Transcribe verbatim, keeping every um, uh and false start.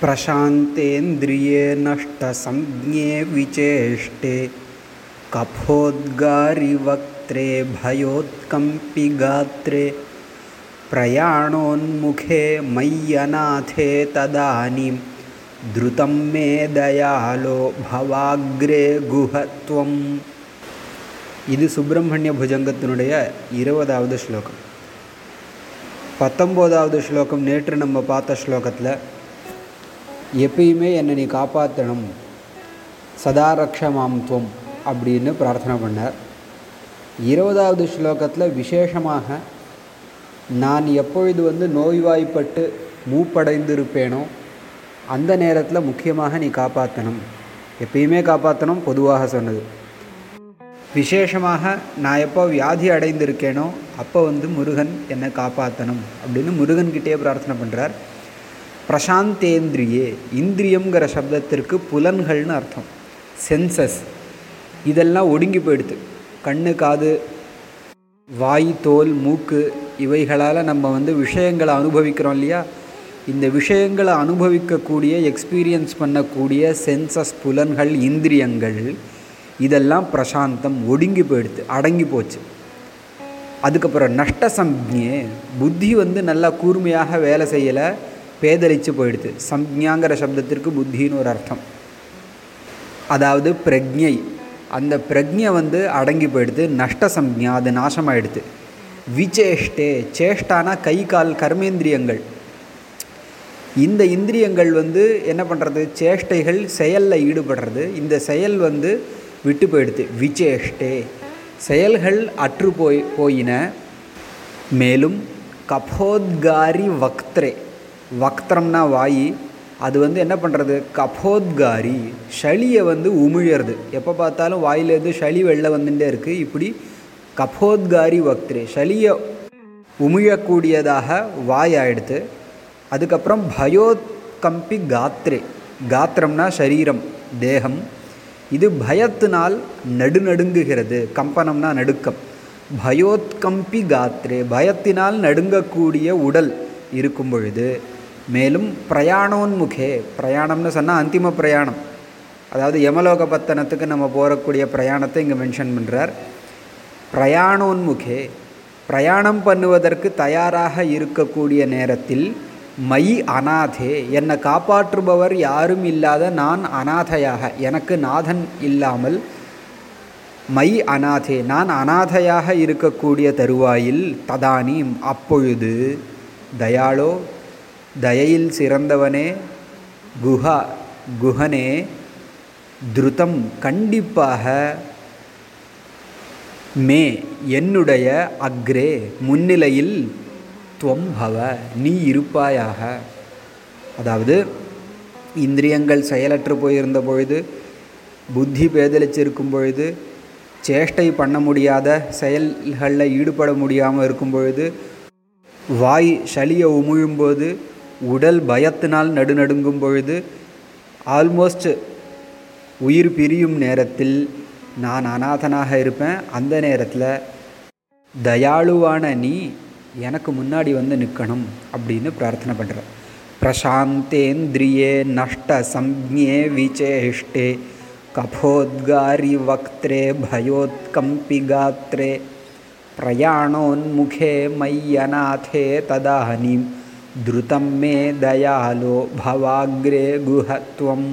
प्रशान्तेन्द्रिये नष्टसंज्ञे विचेष्टे कफोद्गारिवक्त्रे भयोत्कम्पि गात्रे प्रयाणोन्मुखे मय्यनाथे तदानीं द्रुतं मे दयालो भवाग्रे गुहत्वम्. இது சுப்பிரமணிய புஜங்கத்தினுடைய இருபதாவது ஸ்லோகம். பத்தொம்போதாவது ஸ்லோகம் நேற்று நம்ம பார்த்த ஸ்லோகத்தில் எப்பயுமே என்னை நீ காப்பாற்றணும், சதாரக்ஷமாம்துவம் அப்படின்னு பிரார்த்தனை பண்ணார். இருபதாவது ஸ்லோகத்தில் விசேஷமாக நான் எப்பொழுது வந்து நோய்வாய்ப்பட்டு மூப்படைந்திருப்பேனோ அந்த நேரத்தில் முக்கியமாக நீ காப்பாற்றணும், எப்பயுமே காப்பாற்றணும் பொதுவாக சொன்னது. விசேஷமாக நான் எப்போ வியாதி அடைந்திருக்கேனோ அப்போ வந்து முருகன் என்னை காப்பாற்றணும் அப்படின்னு முருகன்கிட்டே பிரார்த்தனை பண்ணுறார். பிரசாந்தேந்திரியே, இந்திரியங்கிற சப்தத்திற்கு புலன்கள்னு அர்த்தம். சென்சஸ் இதெல்லாம் ஒடுங்கி போயிடுது. கண்ணு, காது, வாய், தோல், மூக்கு இவைகளால் நம்ம வந்து விஷயங்களை அனுபவிக்கிறோம் இல்லையா? இந்த விஷயங்களை அனுபவிக்கக்கூடிய, எக்ஸ்பீரியன்ஸ் பண்ணக்கூடிய சென்சஸ் புலன்கள், இந்திரியங்கள் இதெல்லாம் பிரசாந்தம் ஒடுங்கி போயிடுது, அடங்கி போச்சு. அதுக்கப்புறம் நஷ்ட சம்ஞே, புத்தி வந்து நல்லா கூர்மையாக வேலை செய்யலை, பேதலிச்சு போயிடுது. சம்ஞாங்கிற சப்தத்திற்கு புத்தின்னு ஒரு அர்த்தம். அதாவது பிரக்ஞை, அந்த பிரக்ஞை வந்து அடங்கி போயிடுது, நஷ்ட சம்ஞா அது நாசமாயிடுது. விசேஷ்டே, சேஷ்டானா கை, கால், கர்மேந்திரியங்கள். இந்த இந்திரியங்கள் வந்து என்ன பண்ணுறது? சேஷ்டைகள், செயலில் ஈடுபடுறது. இந்த செயல் வந்து விட்டு போயிடுது. விசேஷ்டே, செயல்கள் அற்று போய் போயின. மேலும் கபோத்காரி வக்த்ரே, வக்திரம்னா வாயி, அது வந்து என்ன பண்ணுறது? கபோத்காரி, சளியை வந்து உமிழறது. எப்போ பார்த்தாலும் வாயிலேருந்து சளி வெளில வந்துட்டே இருக்குது. இப்படி கபோத்காரி வக்த்ரே, சளியை உமிழக்கூடியதாக வாய் ஆயிடுது. அதுக்கப்புறம் பயோத்கம்பி காத்ரே, காத்திரம்னா சரீரம், தேகம். இது பயத்தினால் நடுநடுங்குகிறது. கம்பனம்னா நடுக்கம். பயோத்கம்பி காத்ரே, பயத்தினால் நடுங்கக்கூடிய உடல் இருக்கும் பொழுது. மேலும் பிரயாணோன்முகே, பிரயாணம்னு சொன்னால் அந்திம பிரயாணம், அதாவது யமலோக பத்தனத்துக்கு நம்ம போகக்கூடிய பிரயாணத்தை இங்கே மென்ஷன் பண்ணுறார். பிரயாணோன்முகே, பிரயாணம் பண்ணுவதற்கு தயாராக இருக்கக்கூடிய நேரத்தில் மயி அநாதே, என்னை காப்பாற்றுபவர் யாரும் இல்லாத நான் அநாதையாக, எனக்கு நாதன் இல்லாமல், மயி அநாதே நான் அநாதையாக இருக்கக்கூடிய தருவாயில் ததானீம் அப்பொழுது தயாளோ தயையில் சிறந்தவனே குஹா குஹனே துருதம் கண்டிப்பாக மே என்னுடைய அக்ரே முன்னிலையில் துவம்பவ நீ இருப்பாயாக. அதாவது இந்திரியங்கள் செயலற்று போயிருந்த பொழுது, புத்தி பேதலிச்சிருக்கும் பொழுது, சேஷ்டை பண்ண முடியாத, செயல்களில் ஈடுபட முடியாமல் இருக்கும் பொழுது, வாய் சளியை உமிழும்போது, உடல் பயத்தினால் நடுநடுங்கும் பொழுது, ஆல்மோஸ்ட் உயிர் பிரியும் நேரத்தில் நான் அநாதனாக இருப்பேன். அந்த நேரத்தில் தயாளுவான நீ எனக்கு முன்னாடி வந்து நிற்கணும் அப்படின்னு பிரார்த்தனை பண்ணுறேன். பிரசாந்தேந்திரியே நஷ்ட சம்ஞே விசேஷ்டே கபோத்காரி வக்த்ரே பயோத்கம்பி காத்ரே பிரயாணோன்முகே மய்யநாதே ததானீம் த்ருதம் மே தயாலோ பவாக்ரே குஹத்வம்.